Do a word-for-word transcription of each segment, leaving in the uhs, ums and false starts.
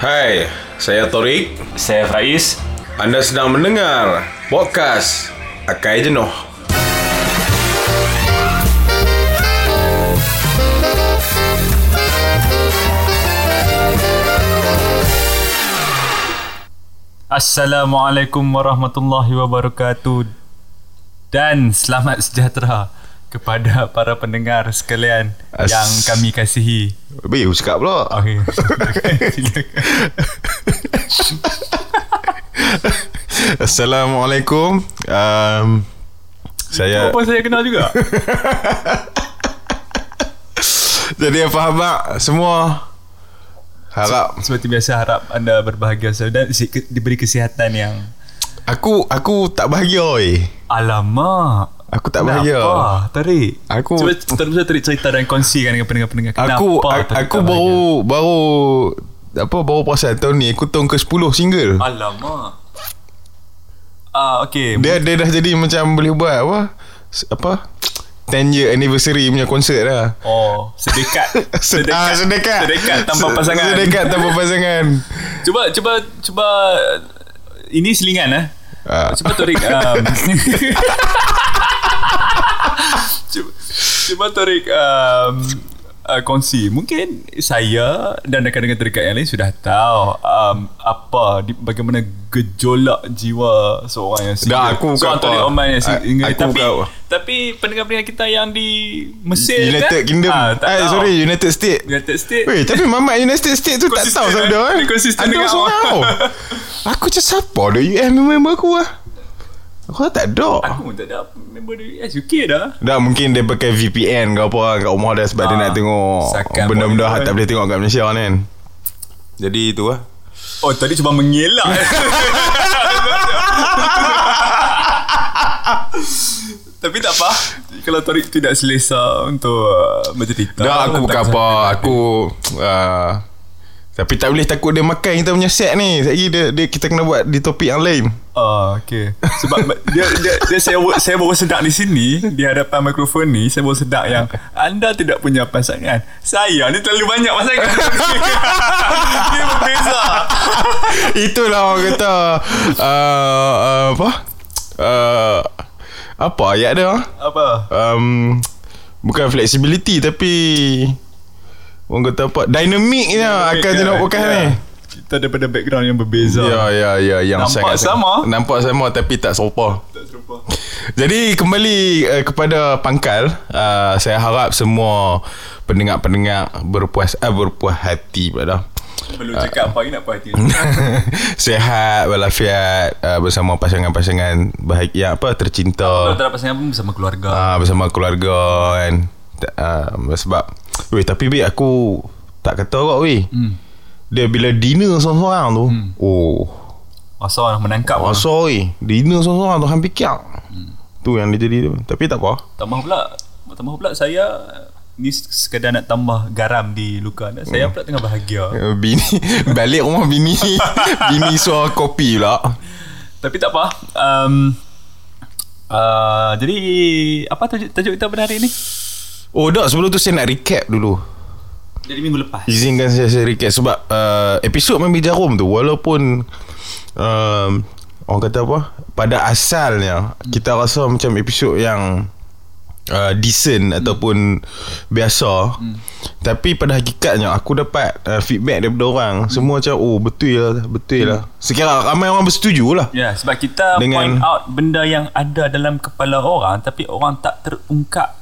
Hai, saya Torik. Saya Faiz. Anda sedang mendengar podcast Akal Jenuh. Assalamualaikum warahmatullahi wabarakatuh. Dan selamat sejahtera kepada para pendengar sekalian As... yang kami kasihi. Bih, cakap pula. Okay. Assalamualaikum. um, Saya Apa saya kenal juga? Jadi apa khabar semua? Harap seperti biasa, harap anda berbahagia dan diberi kesihatan yang... Aku Aku tak bahagia oi. Alamak, aku tak bahagia. Kenapa, Tarik? Aku cuba teruslah Tarik cerita dan kongsikan dengan pendengar-pendengar. Aku aku, aku baru bahagia? baru apa baru puasa tahun ni. Aku tahun ke sepuluh single. Alamak. Ah, okey. Dia dia dah jadi macam boleh buat apa? Apa? ten year anniversary punya konsert dah. Oh, sedekat. sedekat. Ah, sedekat. Sedekat tanpa pasangan. Sedekat tanpa pasangan. Cuba cuba cuba ini selingan eh. Uh. Cuba Tarik. Um, Cuba, cuba Tarik um, uh, kongsi. Mungkin saya dan rakan-rakan terdekat yang lain sudah tahu um, apa di, bagaimana gejolak jiwa seorang yang single. Dah, aku bukan apa. Seorang Tarik yang single. Aku tapi, bukan tapi pendengar-pendengar kita yang di Mesir United kan? Kingdom. Ah, Ay, sorry, United States. United States. Weh, tapi mamat United States tu tak tahu sama dia. Ada orang tahu. Aku macam siapa dia U M member aku lah. Aku tak ada. Aku pun tak ada member dari U K dah. Dah mungkin dia pakai V P N ke apa kat rumah dah sebab ha, dia nak tengok benda-benda tak boleh tengok kat Malaysia kan. Jadi tu lah. Oh, tadi cuba mengelak. Tapi tak apa. Kalau Tarik tidak selesa untuk uh, bercerita. Dah aku bukan apa. Aku uh, tapi tak boleh takut dia makan kita punya set ni. Lagi dia, dia kita kena buat di topik yang lain. Ah, oh, okey. Sebab dia, dia, dia saya saya baru sedap di sini, di hadapan mikrofon ni, saya baru sedap yang anda tidak punya pasangan. Saya ni terlalu banyak pasangan. Dia berbeza. Itulah orang kata uh, uh, apa? Uh, apa ayat dia? Apa? Um, bukan flexibility tapi orang kata apa? Dinamiknya akan jenak pekan ni. Kita daripada background yang berbeza. Ya ya ya yang nampak sangat, sama. Nampak sama tapi tak serupa. Tak serupa. Jadi kembali uh, kepada pangkal, uh, saya harap semua pendengar-pendengar berpuas uh, berpuas hati pada. Belum cakap uh, apa lagi nak puas hati. Sehat, walafiat, uh, bersama pasangan-pasangan bahagia apa tercinta. Antara pasangan pun bersama keluarga. Uh, bersama keluarga kan. Uh, sebab weh tapi weh aku tak kata kau weh. Hmm. Dia bila dinner seorang-seorang tu hmm. Oh, rasa nak menangkap rasa oi. Dinner seorang-seorang tu hampir kiak hmm. Tu yang dia jadi tu. Tapi tak apa. Tambah pula Tambah pula saya ni sekadar nak tambah garam di luka anda. Saya hmm. pula tengah bahagia. Bini balik rumah bini bini suara kopi pula. Tapi tak apa. um, uh, Jadi apa tajuk, tajuk kita pada hari ni? Oh tak, sebelum tu saya nak recap dulu dari minggu lepas. Izinkan saya saya recap sebab uh, episod Mami Jarum tu walaupun um, orang kata apa pada asalnya hmm. kita rasa macam episod yang uh, decent hmm. ataupun biasa hmm. tapi pada hakikatnya aku dapat uh, feedback daripada orang hmm. semua macam oh betul lah betul hmm. lah. Sekiranya ramai orang bersetuju lah. Ya, sebab kita dengan point out benda yang ada dalam kepala orang tapi orang tak terungkap.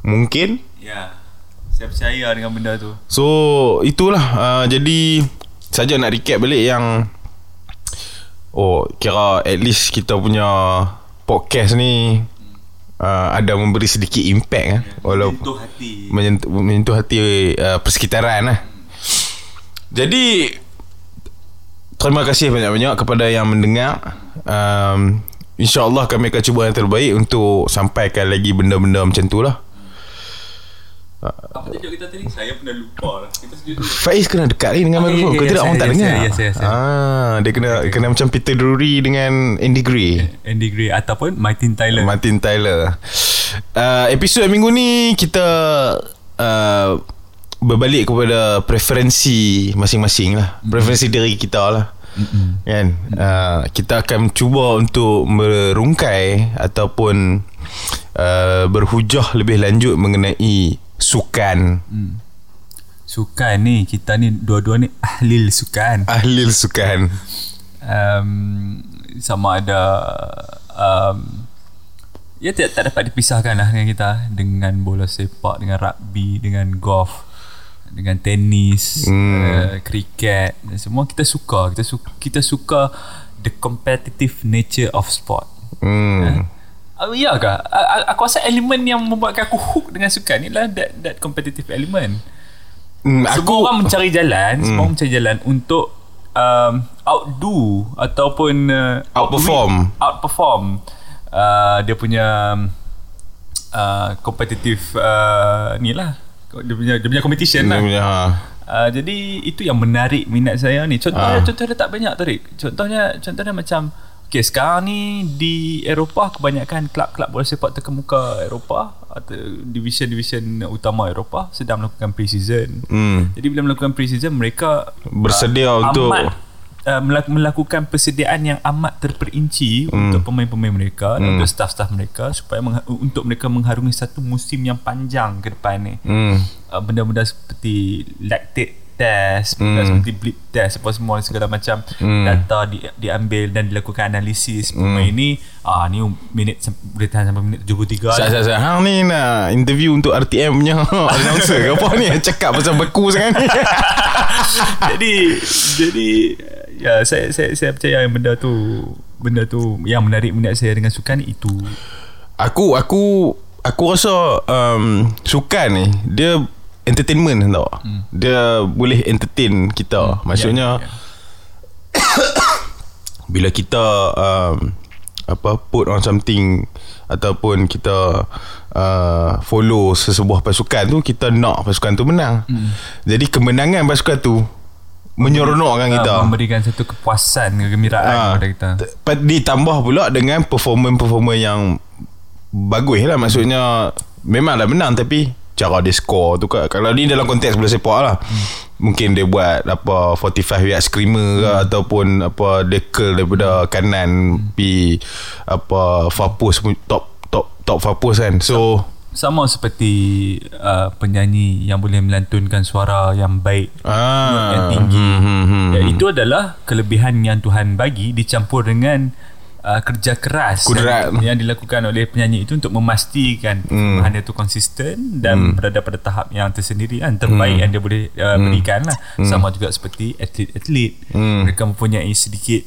Mungkin ya. Saya percaya dengan benda tu. So itulah uh, jadi saja nak recap balik yang oh kira at least kita punya podcast ni uh, ada memberi sedikit impact kan. Ya, walaupun menyentuh hati menyentuh, menyentuh hati uh, persekitaran lah. Jadi terima kasih banyak-banyak kepada yang mendengar. um, InsyaAllah kami akan cuba yang terbaik untuk sampaikan lagi benda-benda macam tu lah. Apa tajuk kita tadi? Saya pernah lupa lah. Kita Faiz kena dekat ni dengan mikrofon. Kau tidak orang tak dengar. Ya, saya, saya. Ah, dia kena okay, kena okay. Macam Peter Drury dengan Andy Gray. Andy Gray ataupun Martin Tyler. Martin Tyler. Uh, episod minggu ni kita uh, berbalik kepada preferensi masing-masing lah, preferensi mm-hmm. diri kita lah, mm-hmm. kan. Uh, kita akan cuba untuk merungkai ataupun uh, berhujah lebih lanjut mengenai sukan. Mm. Sukan ni, kita ni dua-dua ni ahli sukan. Ahli sukan. Um, sama ada um, ya tak, tak dapat dipisahkan lah dengan kita, dengan bola sepak, dengan rugby, dengan golf, dengan tenis, hmm. uh, kriket, semua kita suka. Kita suka, kita suka the competitive nature of sport. Hmm. Uh, Uh, ya ke? Uh, aku rasa elemen yang membuatkan aku hook dengan sukan ni lah that, that competitive element. Mm, semua aku, orang mencari jalan, mm. semua orang mencari jalan untuk um, outdo ataupun uh, outperform, outperform, outperform uh, dia punya uh, competitive uh, ni lah, dia punya, dia punya competition lah. Punya, ha. uh, jadi itu yang menarik minat saya ni. Contohnya, ha. contohnya tak banyak tarik. Contohnya, contohnya macam okay, sekarang ni di Eropah kebanyakan klub-klub bola sepak terkemuka Eropah atau division-division utama Eropah sedang melakukan pre-season. Hmm. Jadi bila melakukan pre-season, mereka bersedia uh, untuk amat, uh, melakukan persediaan yang amat terperinci hmm. untuk pemain-pemain mereka hmm. untuk staf-staf mereka supaya mengha- untuk mereka mengharungi satu musim yang panjang ke depan ni. Hmm. Uh, benda-benda seperti lactate test, hmm. seperti blip test, apa semua segala macam hmm. data di, diambil dan dilakukan analisis pemain hmm. ni. Ah ni minit boleh tahan sampai minit tujuh puluh tiga. Saya saya hang ni nak interview untuk R T M punya announcer ke apa ni, cakap pasal beku sangat ni. Jadi jadi ya saya saya saya percaya yang benda tu benda tu yang menarik minat saya dengan sukan itu. Aku aku aku rasa um, sukan ni dia entertainment tau. hmm. Dia boleh entertain kita. hmm. Maksudnya yeah, yeah. bila kita um, apa put on something ataupun kita uh, follow sesebuah pasukan tu, kita nak pasukan tu menang. hmm. Jadi kemenangan pasukan tu menyeronokkan kita, memberikan satu kepuasan, kegembiraan ha, kepada kita. Ditambah pula dengan performance-performance yang bagus lah. Maksudnya memanglah menang, tapi cara dia score tu kan, kalau ni dalam konteks bola sepak lah, hmm. mungkin dia buat apa empat puluh lima yard screamer hmm. ke, ataupun apa dekel daripada kanan hmm. pi apa far post, top top top far post kan. So sama seperti uh, penyanyi yang boleh melantunkan suara yang baik, ah. yang tinggi. hmm, hmm, hmm. Ya, itu adalah kelebihan yang Tuhan bagi, dicampur dengan Uh, kerja keras yang, yang dilakukan oleh penyanyi itu untuk memastikan persembahan mm. dia tu konsisten dan mm. berada pada tahap yang tersendiri kan, terbaik mm. yang dia boleh uh, mm. berikan lah. mm. Sama juga seperti atlet-atlet, mm. mereka mempunyai sedikit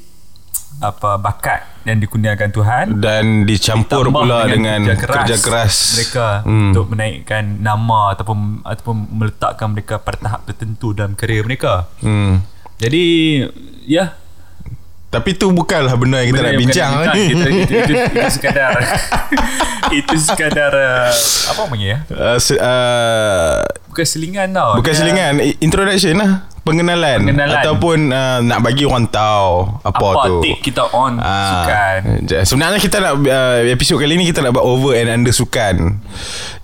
apa bakat yang dikurniakan Tuhan dan dicampur pula dengan, dengan kerja, keras kerja keras mereka mm. untuk menaikkan nama ataupun ataupun meletakkan mereka pada tahap tertentu dalam kerjaya mereka. mm. Jadi ya yeah, tapi tu bukanlah benda yang kita benda nak bincang kita, kita, kita, kita, kita sekadar itu sekadar uh, apa namanya ya uh, se, uh, bukan selingan tau, bukan dia, selingan introduction lah, pengenalan, pengenalan. Ataupun uh, nak bagi orang tahu apa, apa tu apa kita on uh, sukan. Sebenarnya kita nak uh, episod kali ni kita nak buat over and under sukan.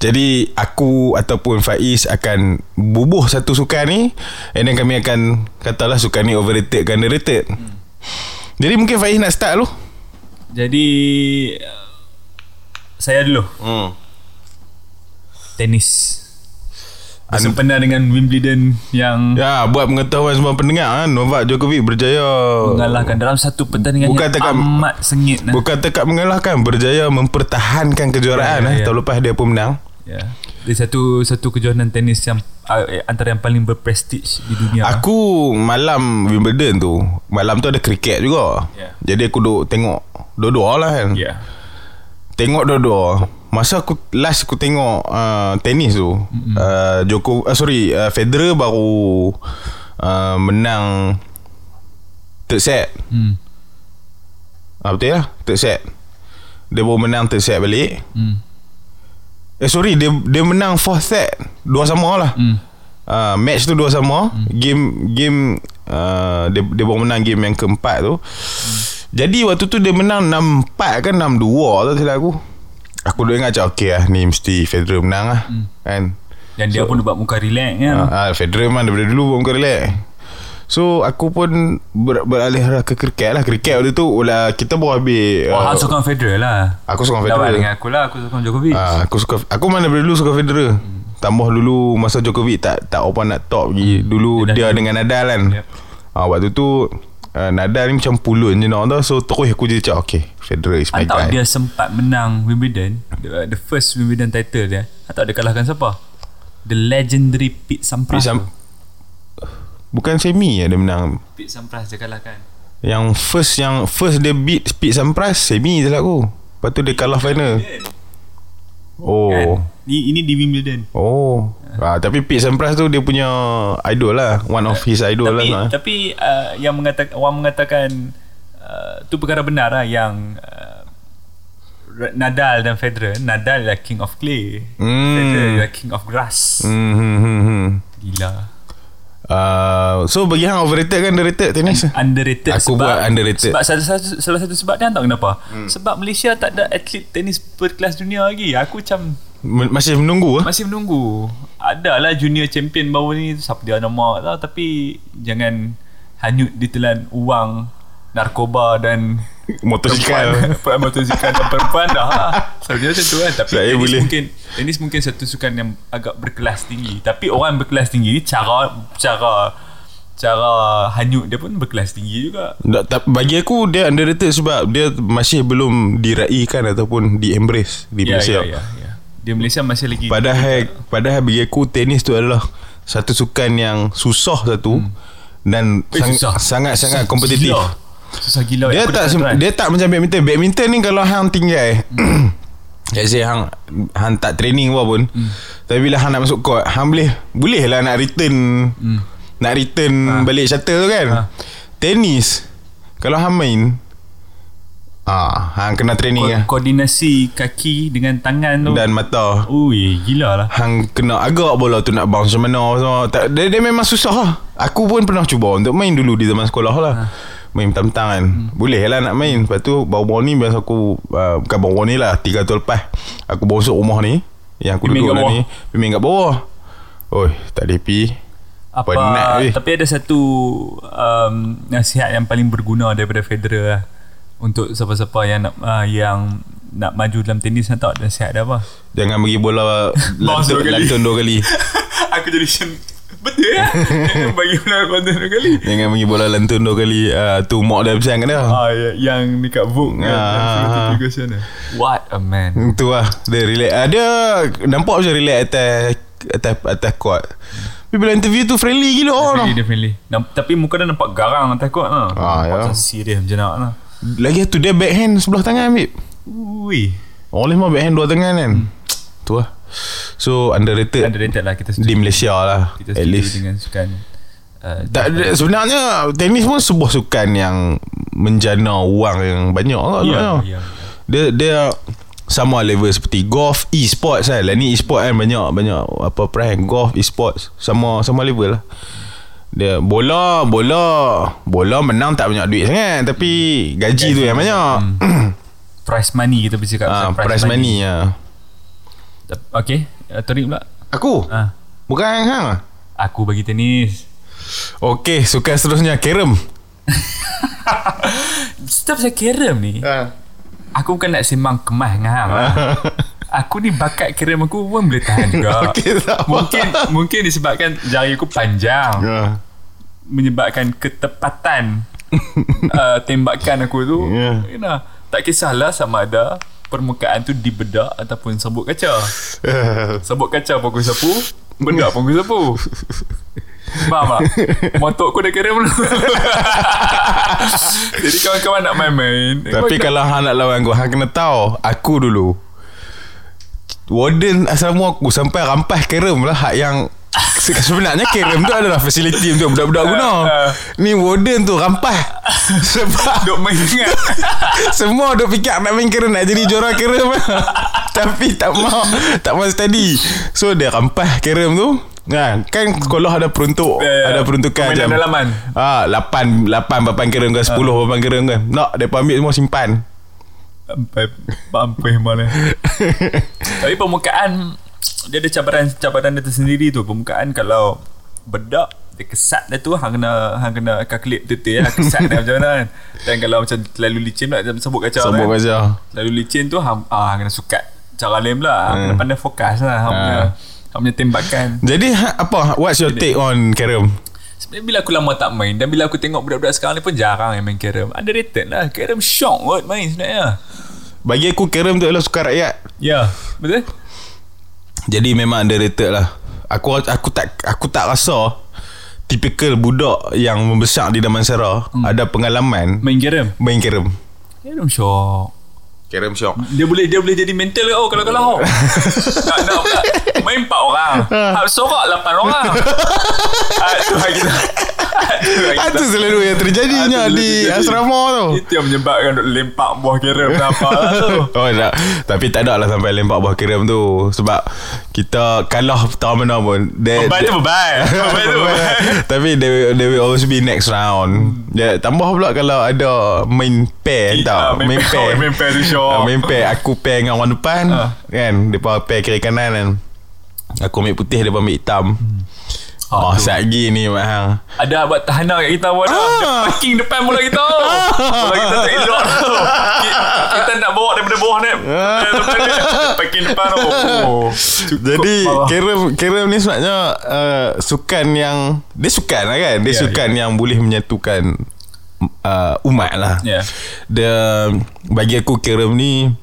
Jadi aku ataupun Faiz akan bubuh satu sukan ni, and then kami akan katalah sukan ni overrated ke underrated. hmm. Jadi mungkin Faiz nak start dulu. Jadi saya dulu. hmm. Tenis bersempena dengan Wimbledon yang ya, buat pengetahuan semua pendengar kan, Novak Djokovic berjaya mengalahkan dalam satu pertandingan bukan yang tekap, amat sengit nah. Bukan tekap mengalahkan, berjaya mempertahankan kejuaraan. ya, ya, ya. Tahun lepas dia pun menang. ya. Dia satu satu kejohanan tenis yang antara yang paling berprestij di dunia. Aku malam Wimbledon tu, malam tu ada kriket juga. yeah. Jadi aku duduk tengok dua-dua lah kan. yeah. Tengok dua-dua. Masa aku last aku tengok uh, tenis tu, mm-hmm. uh, Joko, uh, sorry uh, Federer baru uh, menang third set. mm. uh, Betul lah, third set. Dia baru menang third set balik. mm. Eh sorry dia dia menang fourth set. Dua sama lah. mm. uh, Match tu dua sama. mm. Game Game uh, dia, dia baru menang game yang keempat tu. mm. Jadi waktu tu dia menang enam empat kan, enam dua tu silap aku. Aku duduk ingat macam okay lah, ni mesti Federer menang lah. mm. Kan Dan so, dia pun buat muka relax kan. Ah, Federer man daripada dulu buat muka relax. So aku pun ber, beralih arah ke kriket lah. Kriket waktu tu lah, kita baru habis. Wah, uh, sokong Federer lah. Aku sokong Federer. Lawan dengan aku lah. Aku sokong Djokovic. uh, Aku suka, aku mana daripada dulu suka Federer. hmm. Tambah dulu masa Djokovic tak tak open nak top lagi. hmm. Dulu dia, dia, dia dengan Nadal kan. yep. uh, Waktu tu uh, Nadal ni macam pulun je nak tahu. So terus aku je cakap okay, Federer is my guy. Dia sempat menang Wimbledon, the, the first Wimbledon title dia. Atau dia kalahkan siapa? The legendary Pete Sampras. Pete Sam- Bukan semi ya dia menang. Pete Sampras dia kalahkan. Yang first yang first dia beat Pete Sampras semi je lah aku. Lepas tu dia kalah final. Oh. Kan? Ni ini di Wimbledon. Oh. Ha. Ha, tapi Pete Sampras tu dia punya idol lah, one ha. of his idol tapi, lah. Tapi uh, yang mengatakan orang mengatakan uh, tu perkara benar lah yang uh, Nadal dan Federer. Nadal adalah king of clay. Mm. Federer adalah king of grass. Hmm hmm hmm. Gila. Uh, so bagi hang overrated kan underrated tenis? Underrated. Aku sebab, buat underrated sebab salah satu, salah satu sebab dia tak kenapa hmm. sebab Malaysia tak ada atlet tenis berkelas dunia lagi. Aku macam masih menunggu masih menunggu ada lah junior champion baru ni, siapa dia nama lah, tapi jangan hanyut ditelan uang, narkoba dan motosikal. Motosikal dan perempuan dah lah. Sebenarnya macam tu kan. Tapi saya tenis boleh. mungkin Tenis mungkin satu sukan yang agak berkelas tinggi. Tapi orang berkelas tinggi ni cara Cara Cara hanyut dia pun berkelas tinggi juga. Bagi aku dia underrated sebab dia masih belum diraihkan ataupun di embrace di ya, Malaysia. Ya, ya, ya. Di Malaysia masih lagi. Padahal Padahal bagi aku tenis tu adalah satu sukan yang susah satu. hmm. Dan eh, sangat-sangat kompetitif. Susah gila. Dia tak sem- dia tak macam badminton. Badminton ni kalau hang tinggal mm. let's say hang hang tak training apa pun, mm. tapi bila hang nak masuk court, hang boleh boleh lah nak return mm. nak return ha. balik shuttle tu kan. ha. Tenis kalau hang main ah, hang kena training Ko- lah. Koordinasi kaki dengan tangan tu dan mata. Ui, gila lah. Hang kena agak bola tu nak bounce macam mana semua. Tak, dia, dia memang susah lah. Aku pun pernah cuba untuk main dulu di zaman sekolah lah. ha. Main petang-petang kan. hmm. Boleh lah nak main. Lepas tu baru-baru ni biasa aku uh, bukan baru-baru ni lah, tiga tahun lepas aku baru masuk rumah ni yang aku duduk lah ni, pimpin kat bawah. Oi, tak depi apa, penat weh. Tapi ada satu um, nasihat yang paling berguna daripada Federer lah untuk siapa-siapa yang nak uh, yang nak maju dalam tenis. Nak tahu nasihat dia apa? Jangan bagi bola lantun dua kali, dua kali. Aku jadi betul ya. Jangan bagi bola lantun dua kali. Jangan bagi bola lantun dua kali. Uh, tu mak dah pesan kan dia. Ah, yang dekat Vogue kan. Ah, kan. What a man. Tu lah. Dia relax. Uh, dia nampak macam relax atas atas atas court. Tapi bila interview tu friendly gila orang. Friendly, dia friendly. Namp- tapi muka dia nampak garang atas court lah. Ah, nampak ya. Serius macam nak lah. Lagi tu dia backhand sebelah tangan ambil. Ui. Oleh mah backhand dua tangan kan. Hmm. Tu lah. So underrated, underrated lah kita di Malaysia lah. Kita at least dengan sukan uh, tak, sebenarnya tenis pun sebuah sukan yang menjana uang yang banyak lah. yeah, yeah, yeah. Dia dia sama level seperti golf, e-sports kan. Lah ni e-sports kan banyak banyak apa peran golf, e-sports sama sama level lah. Dia bola bola bola menang tak banyak duit sangat tapi gaji yeah, tu yeah. yang banyak. hmm. Prize money kita bercakap pasal ha, prize, prize money. money ya. Okay, Tarik pula. Aku? Ha. Bukan hang. Aku bagi tenis. Okay, sukan seterusnya Kerem. Setiap pasal Kerem ni ha. Aku bukan nak sembang kemas dengan hang. ha. Aku ni bakat kerem aku pun boleh tahan juga. Okay, mungkin mungkin disebabkan jari aku panjang yeah. menyebabkan ketepatan uh, tembakan aku tu. yeah. you know, Tak kisahlah sama ada permukaan tu dibedak ataupun sabuk kaca. Sabuk kaca pun aku sapu, bedak pun aku sapu. Faham tak? Motor aku dah kira belum? Jadi kawan-kawan nak main-main. Tapi kalau hang nak lawan aku, hang kena tahu aku dulu warden asrama aku sampai rampas kerem lah. Hak yang sebenarnya kerem tu adalah fasiliti untuk budak-budak guna. Ni warden tu rampas sebab duk main ingat. Semua duk fikir nak main kerem, nak jadi juara kerem lah. Tapi tak mau, tak mau study. So dia rampas kerem tu. Nah, kan sekolah ada peruntuk yeah, ada peruntukan jam ah, lapan lapan papan kerem ke sepuluh uh. papan kerem ke. Nak depa ambil semua simpan. Sampai pampih malah. Tapi permukaan dia ada cabaran-cabaran dia tersendiri tu. Permukaan kalau bedak dia kesat dia tu, hang kena hang kena calculate betul ya kesat dia macam mana kan. Dan kalau macam terlalu licin pula macam sebut kacau sebut kan. Kacau. Terlalu licin tu hang, ah, hang kena sukat. Cara lain pula hang hmm. kena pandai fokus lah hang punya ha. hang punya tembakan. Jadi apa what's your take on carom? Sebenarnya bila aku lama tak main dan bila aku tengok budak-budak sekarang ni pun jarang yang main carom. Underrated lah. Carom syok kot main sebenarnya. Bagi aku carom tu adalah sukan rakyat. Ya, betul? Jadi memang underrated lah. Aku aku tak aku tak rasa tipikal budak yang membesar di Damansara hmm. ada pengalaman main carom. Main carom. Carom syok. Carom syok. Dia boleh dia boleh jadi mental ke oh kalau-kalau. Tak nak pula. Main empat orang. Hab sorak lapan orang. Aduh kita. Itu selalu yang terjadinya Atuh di terjadi. Asrama tu. Itu yang menyebabkan duk lempak buah carom apa tu. Oh tak. Tapi tak ada lah sampai lempak buah carom tu sebab kita kalah pertama mana pun. Bebai tu bebai. Bebai tu. Tapi they, they will always be next round. Ya, tambah pula kalau ada main pair tau. Main pair. Main pair tu show. Main pair aku pair dengan orang depan uh. kan. Depa pair kiri kanan kan. Aku ambil putih depa ambil hitam. Hmm. Oh, satgi ni mak hang. Ada abang tahanan kat kita pun. Ah. Parking depan mula kita. Ah. Mula kita tak elok tu. Kita, kita nak bawa daripada bawah ni. Ah. Parking depan tu. Oh. Jadi, carom carom ni sebenarnya uh, sukan yang dia sukan lah kan. Dia yeah, sukan yeah. yang boleh menyatukan uh, umat lah. Yeah. Dia bagi aku carom ni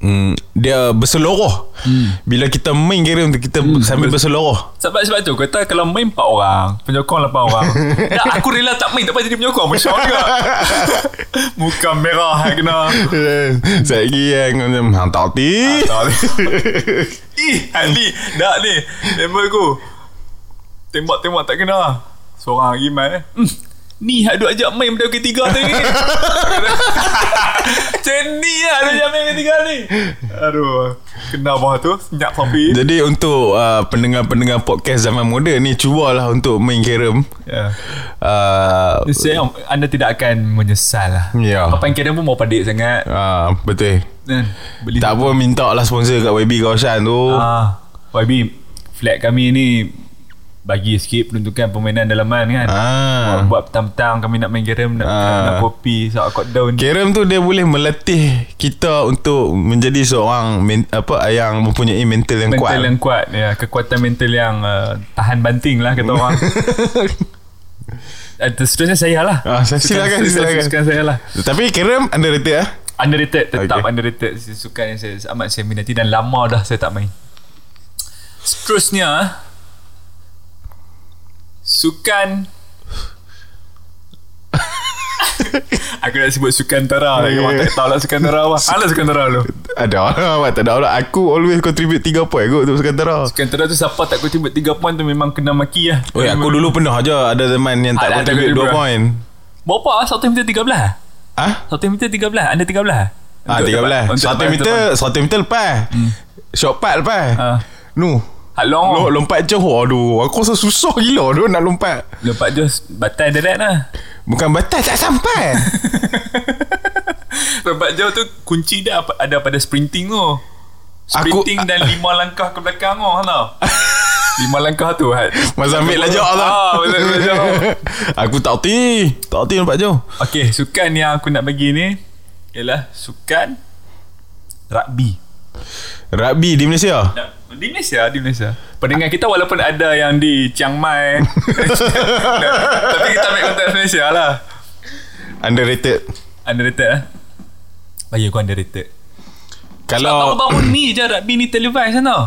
Hmm, dia berseluruh. Hmm. Bila kita main carom tu kita hmm. sambil berseluruh. Sebab sebab tu kata kalau main empat orang, penyokong lapan orang. Tak aku rela tak main tak apa jadi penyokong. Macam juga. Muka merah hang kena. Saya gigi yang hang tak hati. Ih, hati dah ni. Member aku. Tembak-tembak tak kena. Seorang lagi main. Hmm. Ni hak duk ajak main benda ketiga tadi ni. Macam ni lah duk ajak main ketiga ni. Aduh. Kena bawah tu. Senyap kopi. Jadi untuk uh, pendengar-pendengar podcast zaman moden ni, cubalah untuk main carom. Ya. Yeah. Uh, Saya anda tidak akan menyesal lah. Ya. Yeah. Papan carom pun mau padik sangat. Uh, betul. Hmm, tak pun minta lah sponsor kat Y B kawasan tu. Uh, Y B, flat kami ni bagi sikit peruntukan permainan dalaman kan. Ah. Buat petang-petang kami nak main carom, nak, ah. nak kopi, so akot down. Carom tu dia boleh melatih kita untuk menjadi seorang men, apa yang mempunyai mental yang mental kuat. Mental yang kuat ya, kekuatan mental yang uh, tahan banting lah kata orang. Itu seterusnya saya lah. Ah, saya silakan silakan. Sukan saya lah. Tapi carom underrated ah. Eh? Underrated, tetap okay. Underrated sukan yang saya amat saya minati dan lama dah saya tak main. Seterusnya sukan aku nak sebut sukantara lagi. Orang tak tahu lah sukantara apa. Ada sukantara lu? Ada lah. Tak ada lah. Aku always contribute tiga point kot untuk sukantara. Sukantara tu siapa tak contribute tiga point tu memang kena maki lah. Oi, aku dulu pernah je ada teman yang tak ada, contribute dua point. Berapa lah? Satu meter tiga belah? Ha? Satu meter tiga belah? Anda tiga belah? Ha, tiga belah. Satu meter, satu meter lepas. Hmm. Short part lepas. Ha. No. Long. Lompat je. Aduh, aku rasa susah gila tu nak lompat. Lompat je batai direct lah. Bukan batai tak sampai. Lompat je tu kunci dia ada pada sprinting tu. Sprinting aku, dan lima langkah ke belakang tu tau. Lima langkah tu hat. Masa ambil lajak lah. Aku tak hati. Tak hati lompat je. Okay, sukan yang aku nak bagi ni ialah sukan rugby. Rugby di Malaysia? Tak. Di Malaysia, di Malaysia. Pendengar kita walaupun ada yang di Chiang Mai. Tapi kita ambil konteks Malaysia lah. Underrated. Underrated lah. Bagi aku underrated. Kalau baru-baru ni je rugby ni televised kan tau.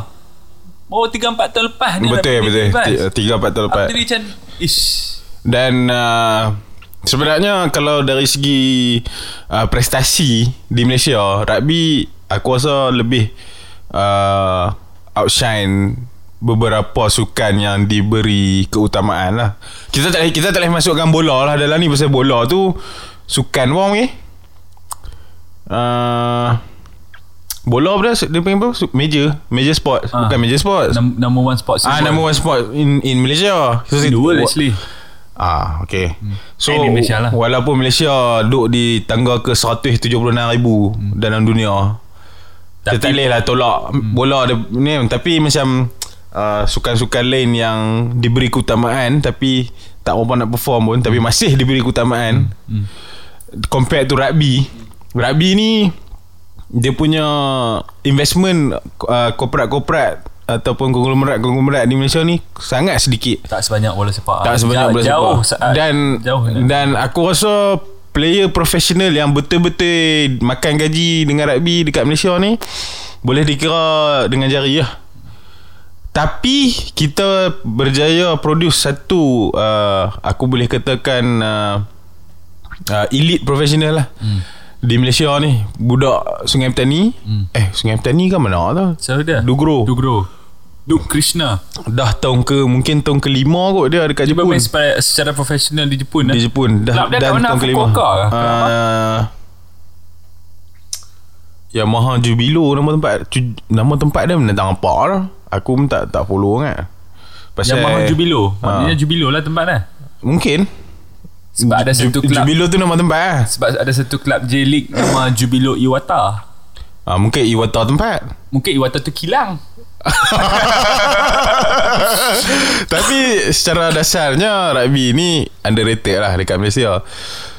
Baru tiga empat tahun lepas ni. Betul, betul. tiga empat tahun lepas. Aku jadi macam, ish. Dan uh, sebenarnya kalau dari segi uh, prestasi di Malaysia, rugby aku rasa lebih... Uh, outshine beberapa sukan yang diberi keutamaan lah. Kita tak kita tak boleh masukkan bola lah dalam ni pasal bola tu sukan wong ni. Uh, bola pula dia panggil apa? Major, major sports, ha. Bukan major sports. Num- number one sports. Ah, number one sport in in Malaysia. So, in the world actually. Ah, okay. Hmm. So Malaysia lah. Walaupun Malaysia duduk di tangga ke seratus tujuh puluh enam ribu hmm. dalam dunia. Tertilih lah tolak hmm. bola dia ni. Tapi macam uh, sukan-sukan lain yang diberi keutamaan tapi tak mampu nak perform pun, tapi masih diberi keutamaan hmm. Compare to rugby. Rugby ni dia punya investment uh, korporat-korporat ataupun konglomerat-konglomerat di Malaysia ni sangat sedikit. Tak sebanyak bola sepak. Tak sebanyak bola jauh, sepak. Dan jauh, dan aku rasa player profesional yang betul-betul makan gaji dengan rugby dekat Malaysia ni boleh dikira dengan jari lah. Tapi kita berjaya produce satu uh, aku boleh katakan uh, uh, elite profesional lah hmm. di Malaysia ni. Budak Sungai Petani hmm. Eh Sungai Petani kan mana tau, siapa dia? Dugro Dugro Duk Krishna. Dah tahun ke mungkin tahun kelima kot dia dekat dia Jepun. Dia bermain secara profesional di Jepun. Di Jepun dah, dah tahun kelima. Uh, Yamaha Jubilo nama tempat. Nama tempat dia menentang apa lah. Aku pun tak tak follow kan. Pasal Yamaha Jubilo. Maknanya uh, Jubilo lah tempat lah. Mungkin. Sebab ada satu klub Jubilo tu nama tempat lah. Sebab ada satu klub J-League nama Jubilo Iwata. Uh, mungkin Iwata tempat. Mungkin Iwata tu kilang. Tapi secara dasarnya rugby ni underrated lah dekat Malaysia.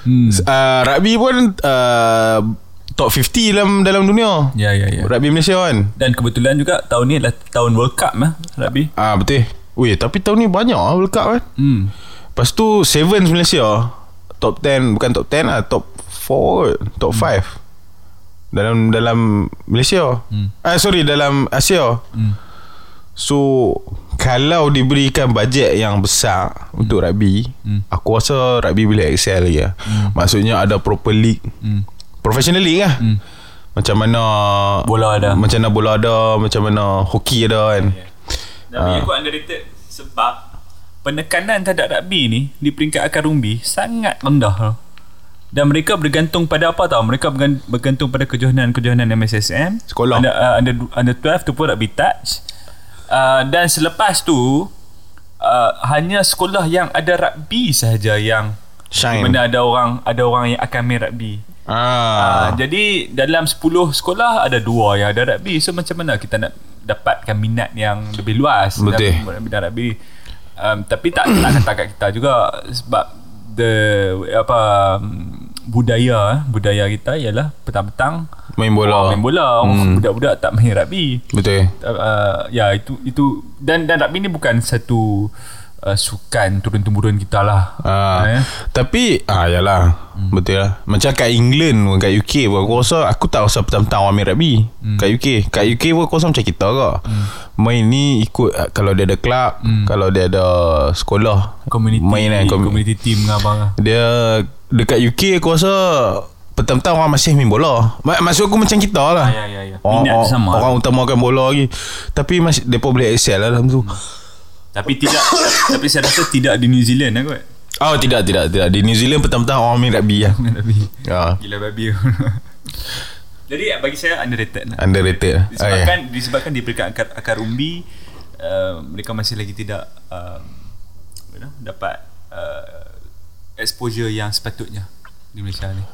hmm. uh, Rugby pun uh, top fifty dalam, dalam dunia. Ya ya ya. Rugby Malaysia kan. Dan kebetulan juga tahun ni adalah tahun World Cup lah rugby. Ah, betul. Ui, tapi tahun ni banyak lah World Cup kan. hmm. Lepas tu Sevens Malaysia top ten. Bukan top ten lah, top four, top five hmm. dalam dalam Malaysia. Hmm. Ah sorry dalam Asia. Hmm. So kalau diberikan bajet yang besar hmm. untuk rugby, hmm. aku rasa rugby boleh excel lagi lah. hmm. Maksudnya ada proper league. Hmm. Professional league lah. Hmm. Macam mana bola ada. Macam mana bola ada, macam mana hoki ada kan. Yeah. Tapi uh. aku underrated sebab penekanan terhadap rugby ni di peringkat akar umbi sangat rendah lah. Dan mereka bergantung pada apa tau? Mereka bergantung pada kejohanan-kejohanan M S S M. Sekolah. Under, uh, under, under twelve tu pun rugby touch. Uh, dan selepas tu, uh, hanya sekolah yang ada rugby sahaja yang shine. Mana ada orang ada orang yang akan main rugby. Ah. Uh, jadi dalam sepuluh sekolah ada dua yang ada rugby. So macam mana kita nak dapatkan minat yang lebih luas dalam bidang rugby? Um, tapi tak nak kata kat kita juga sebab the apa budaya budaya kita ialah petang-petang main bola, main bola hmm. budak-budak tak main rugby. Betul. Uh, ya itu itu dan dan rugby ni bukan satu uh, sukan turun temurun kita lah. Uh, eh. Tapi ah yalah hmm. betul lah. Macam kat England, kat U K pun aku rasa aku tak rasa petang-petang orang main rugby. Hmm. Kat U K, kat U K pun aku rasa macam kita ke. Hmm. Main ni ikut kalau dia ada club, hmm. kalau dia ada sekolah, community main kan, community team dengan abang. Dia dekat U K aku rasa petang-petang orang masih main bola. Maksud aku macam kita lah. Ya, ya, ya. Orang, sama orang lah. Utamakan bola lagi. Tapi masih, mereka boleh excel lah dalam tu. Hmm. Tapi tidak tapi saya rasa tidak di New Zealand lah kot. Oh tidak tidak tidak. Di New Zealand petang-petang orang main rugby lah. Ya. Gila babi. Jadi bagi saya underrated lah. Underrated lah. Disebabkan, oh, yeah. disebabkan di peringkat akar, akar umbi uh, mereka masih lagi tidak uh, dapat uh, exposure yang sepatutnya di Malaysia ni.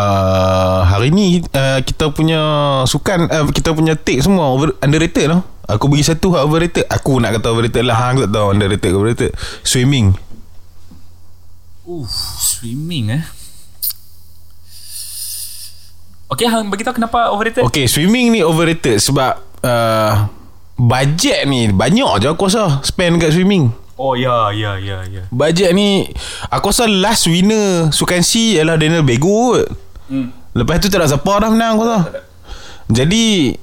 Uh, hari ni uh, kita punya sukan uh, kita punya take semua over, underrated lah. Aku bagi satu hak overrated. Aku nak kata overrated lah. Aku tak tahu underrated ke overrated. Swimming. Uff, swimming eh. Okay, hang bagi tahu kenapa overrated? Okay, swimming ni overrated sebab uh, bajet ni banyak je aku rasa spend kat swimming. Oh ya yeah, ya yeah, ya yeah, ya. Yeah. Bajet ni aku rasa last winner sukan C ialah Daniel Bego kot. Hmm. Lepas tu tak ada siapa dah menang kau. Jadi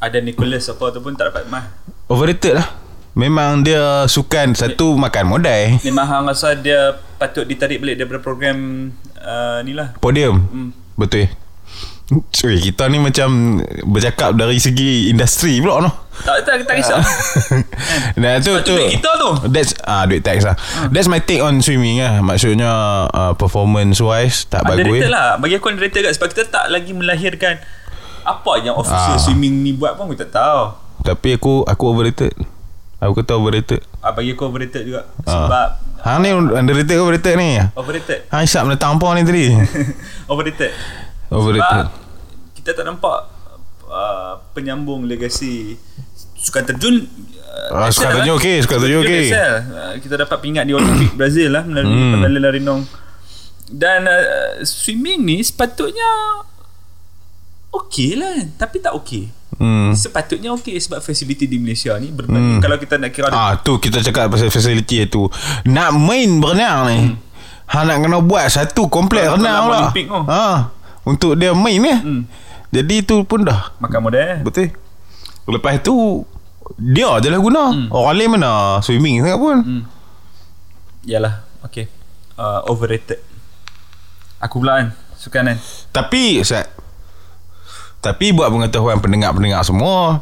ada Nicholas apa tu pun tak dapat mah. Overrated lah. Memang dia sukan satu Me- makan modal. Memang hang rasa dia patut ditarik balik daripada program uh, ni lah. Podium. Hmm. Betul. Cuy, kita ni macam bercakap dari segi industri pula noh. Tak tak, tak kisah. Nah tu tu. Kita tu. That's ah duit tax lah. Hmm. That's my take on swimming lah. Maksudnya uh, performance wise tak bagus. Underrated lah. Bagi aku underrated kat sebab kita tak lagi melahirkan apa yang official ah. swimming ni buat pun aku tak tahu. Tapi aku aku overrated. Aku kata overrated. Ah, bagi aku overrated juga ah. sebab hang ni underrated ke overrated ni? Overrated. Hang isap menentang pun ni tadi. Overrated. Sebab kita tak nampak uh, penyambung legasi sukan terjun. Uh, ah, sukan terjun okey, sukan terjun okey. Kita dapat pingat di Olimpik Brazil lah melalui hmm. perlawanan renang. Dan uh, swimming ni sepatutnya okey lah, tapi tak okey. Hmm. Sepatutnya okey sebab fasiliti di Malaysia ni berbanding hmm. kalau kita nak kira ah tu kita cakap pasal fasiliti tu. Nak main berenang ni. Hmm. Ha, nak kena buat satu komplek renang lah. Olimpik tu. Ha, untuk dia main ni. Hmm. Jadi tu pun dah makan modal. Betul. Lepas tu dia je lah guna. Hmm. Orang lain mana swimming sangat pun. Hmm. Yalah, okey. Uh, overrated. Aku pula kan sukan kan. Tapi Ustaz, tapi buat pengetahuan pendengar-pendengar semua,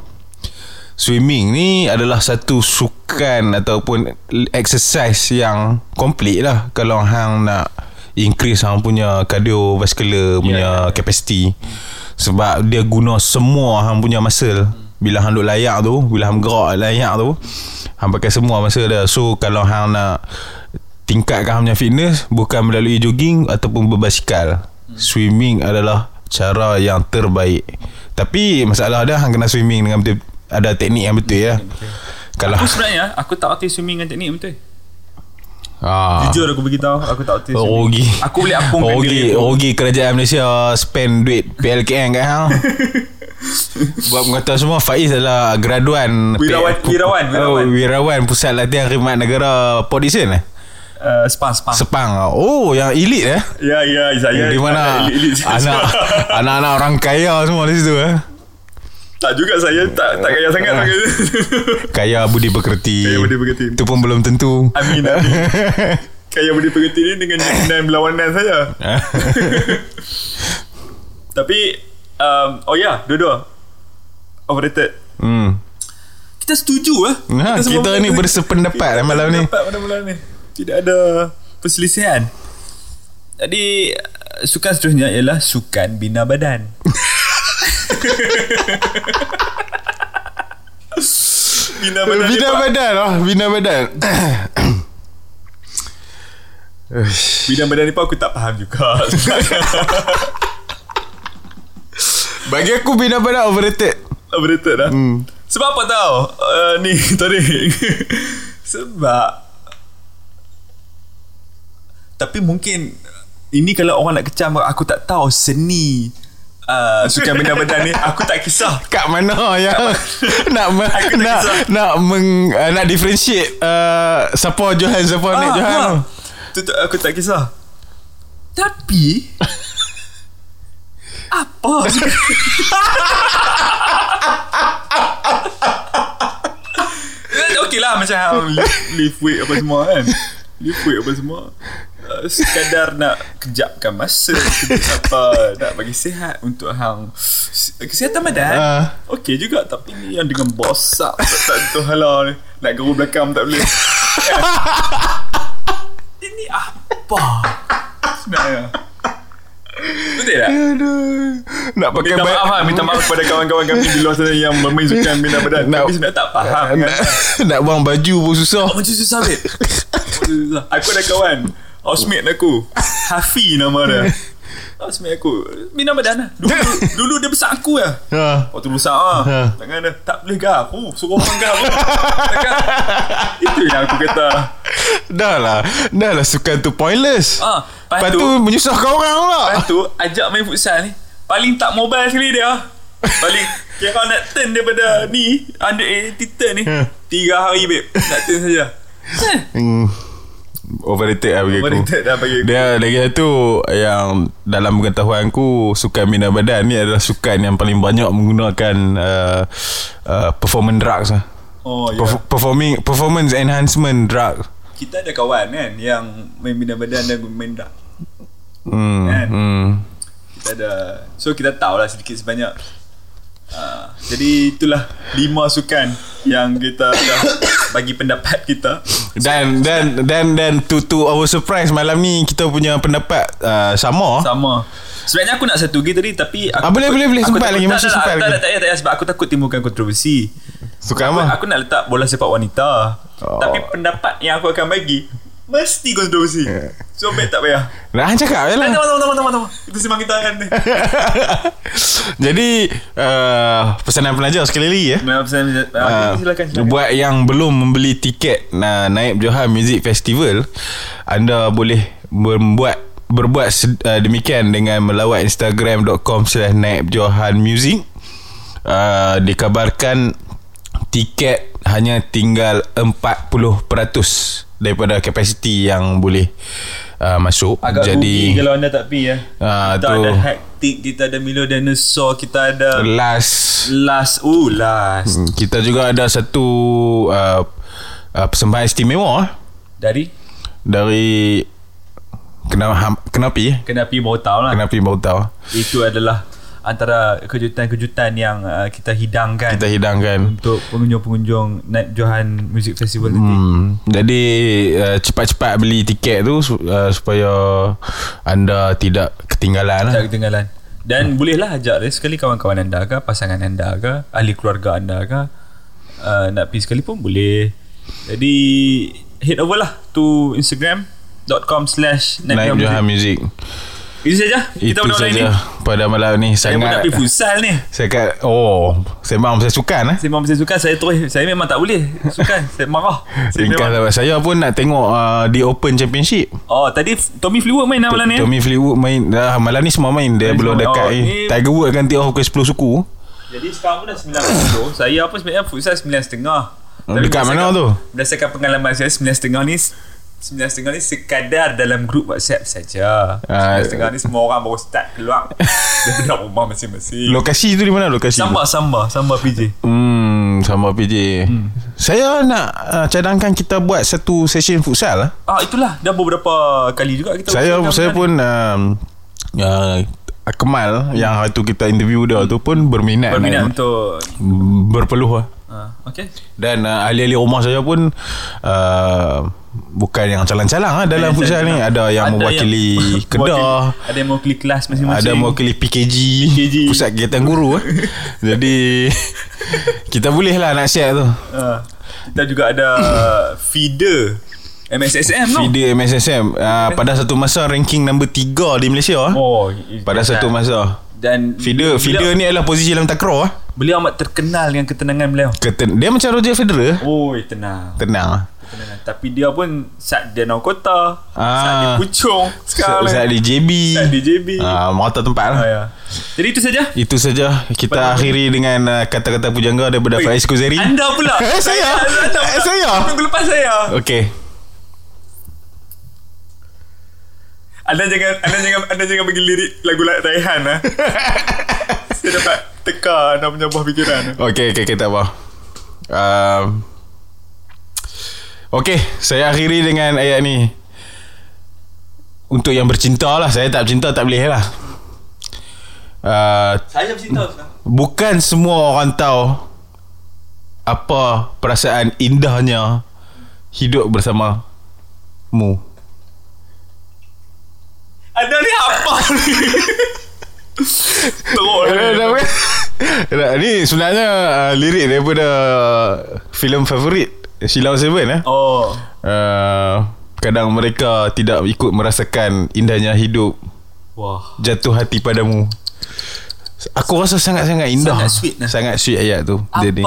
swimming ni adalah satu sukan ataupun exercise yang komplit lah kalau hang nak increase hang punya cardiovascular punya yeah, capacity yeah. Sebab dia guna semua hang punya muscle. Bila hang duduk layak tu, bila hang gerak layak tu, hang pakai semua muscle dia. So kalau hang nak tingkatkan hang punya fitness bukan melalui jogging ataupun berbasikal, swimming adalah cara yang terbaik. Tapi masalah dia hang kena swimming dengan betul, ada teknik yang betul ya. Betul. Kalau aku sebenarnya aku tak erti swimming dengan teknik betul. Ah. Jujur aku beritahu aku tak erti swimming. Rogi. Aku boleh apungkan diri. Rogi, rogi kerajaan Malaysia spend duit P L K N kat hang. Buat mengatakan semua Faiz adalah graduan wirawan P- wirawan wirawan, oh, wirawan pusat latihan khidmat negara Port Dickson eh. Uh, Sepang Sepang Sepang oh yang elite eh. Ya ya saya di mana anak, anak-anak orang kaya semua di situ eh. Tak juga saya tak tak kaya sangat uh, sangat. Kaya budi pekerti. Kaya budi pekerti. Itu pun belum tentu. Amin. Amin. Kaya budi pekerti ni dengan jenayah berlawanan saya. Tapi um, oh ya yeah, dua-dua overrated. Hmm. Kita setuju eh. Nah, kita, kita ni bersependapat kita malam ni. Bersependapat pada malam ni. Tidak ada perselisihan. Jadi sukan seterusnya ialah sukan bina badan. Bina badan. Bina badan lah, oh, bina badan. Bina badan ni pun aku tak faham juga. Bagi aku bina badan overrated. Overrated lah. Hmm. Sebab apa tahu? Uh, ni tadi. Sebab tapi mungkin ini kalau orang nak kecam aku tak tahu seni uh, sukan bina badan ni aku tak kisah kat mana yang nak me- nak kisah. Nak meng, uh, nak differentiate uh, siapa Johan siapa ah, Naib Johan ah. tu, tu aku tak kisah tapi apa okey lah macam lift weight apa semua kan lift weight apa semua Uh, sekadar nak kejapkan masa apa nak bagi sihat untuk hang kesihatan badan uh. okey juga tapi ni yang dengan bosak tak, tak tentu halal ni nak geru belakang tak boleh yeah. Ini apa sebenarnya betul tak? Nak pakai minta maaf, minta maaf kepada kawan-kawan kami di luar sana yang bermain sukan bina badan tapi sebenarnya tak faham kan? Nak buang baju pun susah baju susah babe aku ada kawan housemate aku Hafi nama dia housemate aku bina badan lah dulu, dulu dia besar aku lah waktu besar lah tangan dia tak boleh garuh suruh orang garuh itu yang aku kata dah lah dah lah sukan tu pointless ah, lepas tu menyusahkan orang lah lepas tu ajak main futsal ni paling tak mobile sekali dia paling kira nak turn daripada ni one eighty turn ni tiga hari babe nak turn saja hmm overrated lah bagi aku. Dah bagi aku. Dia lagi satu yang dalam pengetahuan aku sukan bina badan ni adalah sukan yang paling banyak menggunakan uh, uh, performance drugs lah. Oh ya. Perf- performing performance enhancement drug. Kita ada kawan kan yang main bina badan dan main drug. Hmm. Kan? Hmm. Kita ada. So kita tahulah sedikit sebanyak. Uh, jadi itulah lima sukan yang kita dah bagi pendapat kita. Dan so, dan dan dan to to our surprise malam ni kita punya pendapat uh, sama. Sama. Sebenarnya aku nak satu lagi tadi tapi aku ah, boleh boleh boleh sempat lagi masih sempat lagi. Tak tak tak sebab aku takut timbulkan kontroversi. Sukan aku, aku nak letak bola sepak wanita. Oh. Tapi pendapat yang aku akan bagi mesti kontroversi. So Sobek tak payah. Raihan cakap je lah. Tama-tama. Itu simang kita kan. Jadi uh, pesanan pelajar sekali lagi ya. Nah, pesanan pelajar. Uh, okay, silakan, silakan. Buat yang belum membeli tiket na Naib Johan Music Festival, anda boleh membuat berbuat uh, demikian dengan melawat instagram dot com slash naib johan music. Uh, dikabarkan tiket hanya tinggal empat puluh peratus daripada kapasiti yang boleh uh, masuk. Agak jadi rugi kalau anda tak pergi ya. Uh, kita tu, ada Hectic, kita ada Milo Dinosaur, kita ada Last Last oh Last. Hmm, kita juga ada satu uh, uh, persembahan istimewa dari dari Kenapa Kenapi Kenapi Bautau lah. Kenapi Bautau. Itu adalah antara kejutan-kejutan yang uh, kita hidangkan kita hidangkan untuk pengunjung-pengunjung Naib Johan Music Festival hmm. nanti. Jadi uh, cepat-cepat beli tiket tu uh, supaya anda tidak ketinggalan. Tidak ketinggalan. Dan hmm. bolehlah ajak sekali kawan-kawan anda ke, pasangan anda ke, ahli keluarga anda ke, uh, nak pergi sekali pun boleh. Jadi head over lah to instagram dot com slash naib johan music. Itu saja. Kita pada malam ini. Pada malam ni saya sangat. Saya pun nak pergi futsal ni. Saya kat oh, sembang pasal sukan eh. Sembang pasal sukan saya terus. Saya memang tak boleh sukan. Saya marah. Saya, memang... saya pun nak tengok uh, di Open Championship. Oh, tadi Tommy Fleetwood main malam ni. Tommy Fleetwood main dah malam ni semua main. Dia belum dekat eh. Tiger Woods akan tee off pukul sepuluh suku. Jadi sekarang pun dah sembilan tiga puluh. Saya apa sebenarnya futsal sembilan tiga puluh. Dekat mana tu? Berdasarkan pengalaman saya sembilan tiga puluh ni sembilan tiga puluh ni sekadar dalam grup WhatsApp saja. Uh, sembilan tiga puluh ni semua orang baru start keluar daripada rumah masing-masing. Lokasi tu di mana lokasi? Sambal, sambal, sambal P J. Hmm, sambal P J. Hmm. Saya nak uh, cadangkan kita buat satu session futsal. Ah, itulah dah beberapa kali juga kita. Saya saya pun um, uh, Akmal hmm. yang hari tu kita interview dia tu pun berminat. Berminat untuk berpeluh. Ah, uh, okey. Dan uh, ahli-ahli rumah saya pun uh, bukan yang calang-calang lah dalam futsal ni. Ada yang ada mewakili yang Kedah, ada yang mewakili kelas masing-masing, ada yang mewakili P K G, P K G. Pusat Kegiatan Guru. Jadi kita boleh lah nak share tu. uh, Kita juga ada feeder M S S M. Feeder no? M S S M uh, pada satu masa ranking nombor tiga di Malaysia. Oh, pada satu masa. Dan feeder feeder ni adalah posisi dalam takraw. Beliau amat terkenal dengan ketenangan beliau. Keten- Dia macam Roger Federer. Oh, tenang. Tenang. Tapi dia pun saat dia nak kota, ah, saat dia pucung sekarang, saat dia J B, saat dia J B, ah, merata tempat lah. ah, ya. Jadi itu saja. Itu saja. Kita pada akhiri itu dengan uh, kata-kata pujangga daripada Faiz Kuzeri. Anda pula. Saya anda pula. Saya minggu lepas saya. Okey. Anda jangan Anda jangan Anda jangan bagi lirik lagu Raihan lah. Saya dapat teka anda punya buah fikiran. Okey, okey, kita apa Ehm um, okey, saya akhiri dengan ayat ni. Untuk yang bercinta lah. Saya tak bercinta tak boleh lah. uh, Saya bercinta. Bukan semua orang tahu apa perasaan indahnya hidup bersama mu. Ada ni apa ni? Teruk lah. Ni sebenarnya uh, lirik daripada filem favorit Shiloh Seven eh? Oh. Uh, kadang mereka tidak ikut merasakan indahnya hidup. Wah. Jatuh hati padamu. Aku rasa sangat-sangat indah. Sangat sweet lah. Sangat sweet ayat tu. Apa Jadi,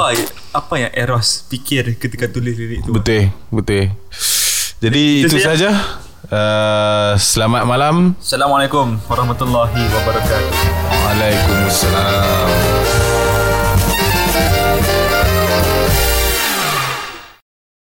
apa yang Eros fikir ketika tulis lirik tu? Betul, betul. Jadi itu, itu saja. Uh, selamat malam. Assalamualaikum warahmatullahi wabarakatuh. Waalaikumsalam.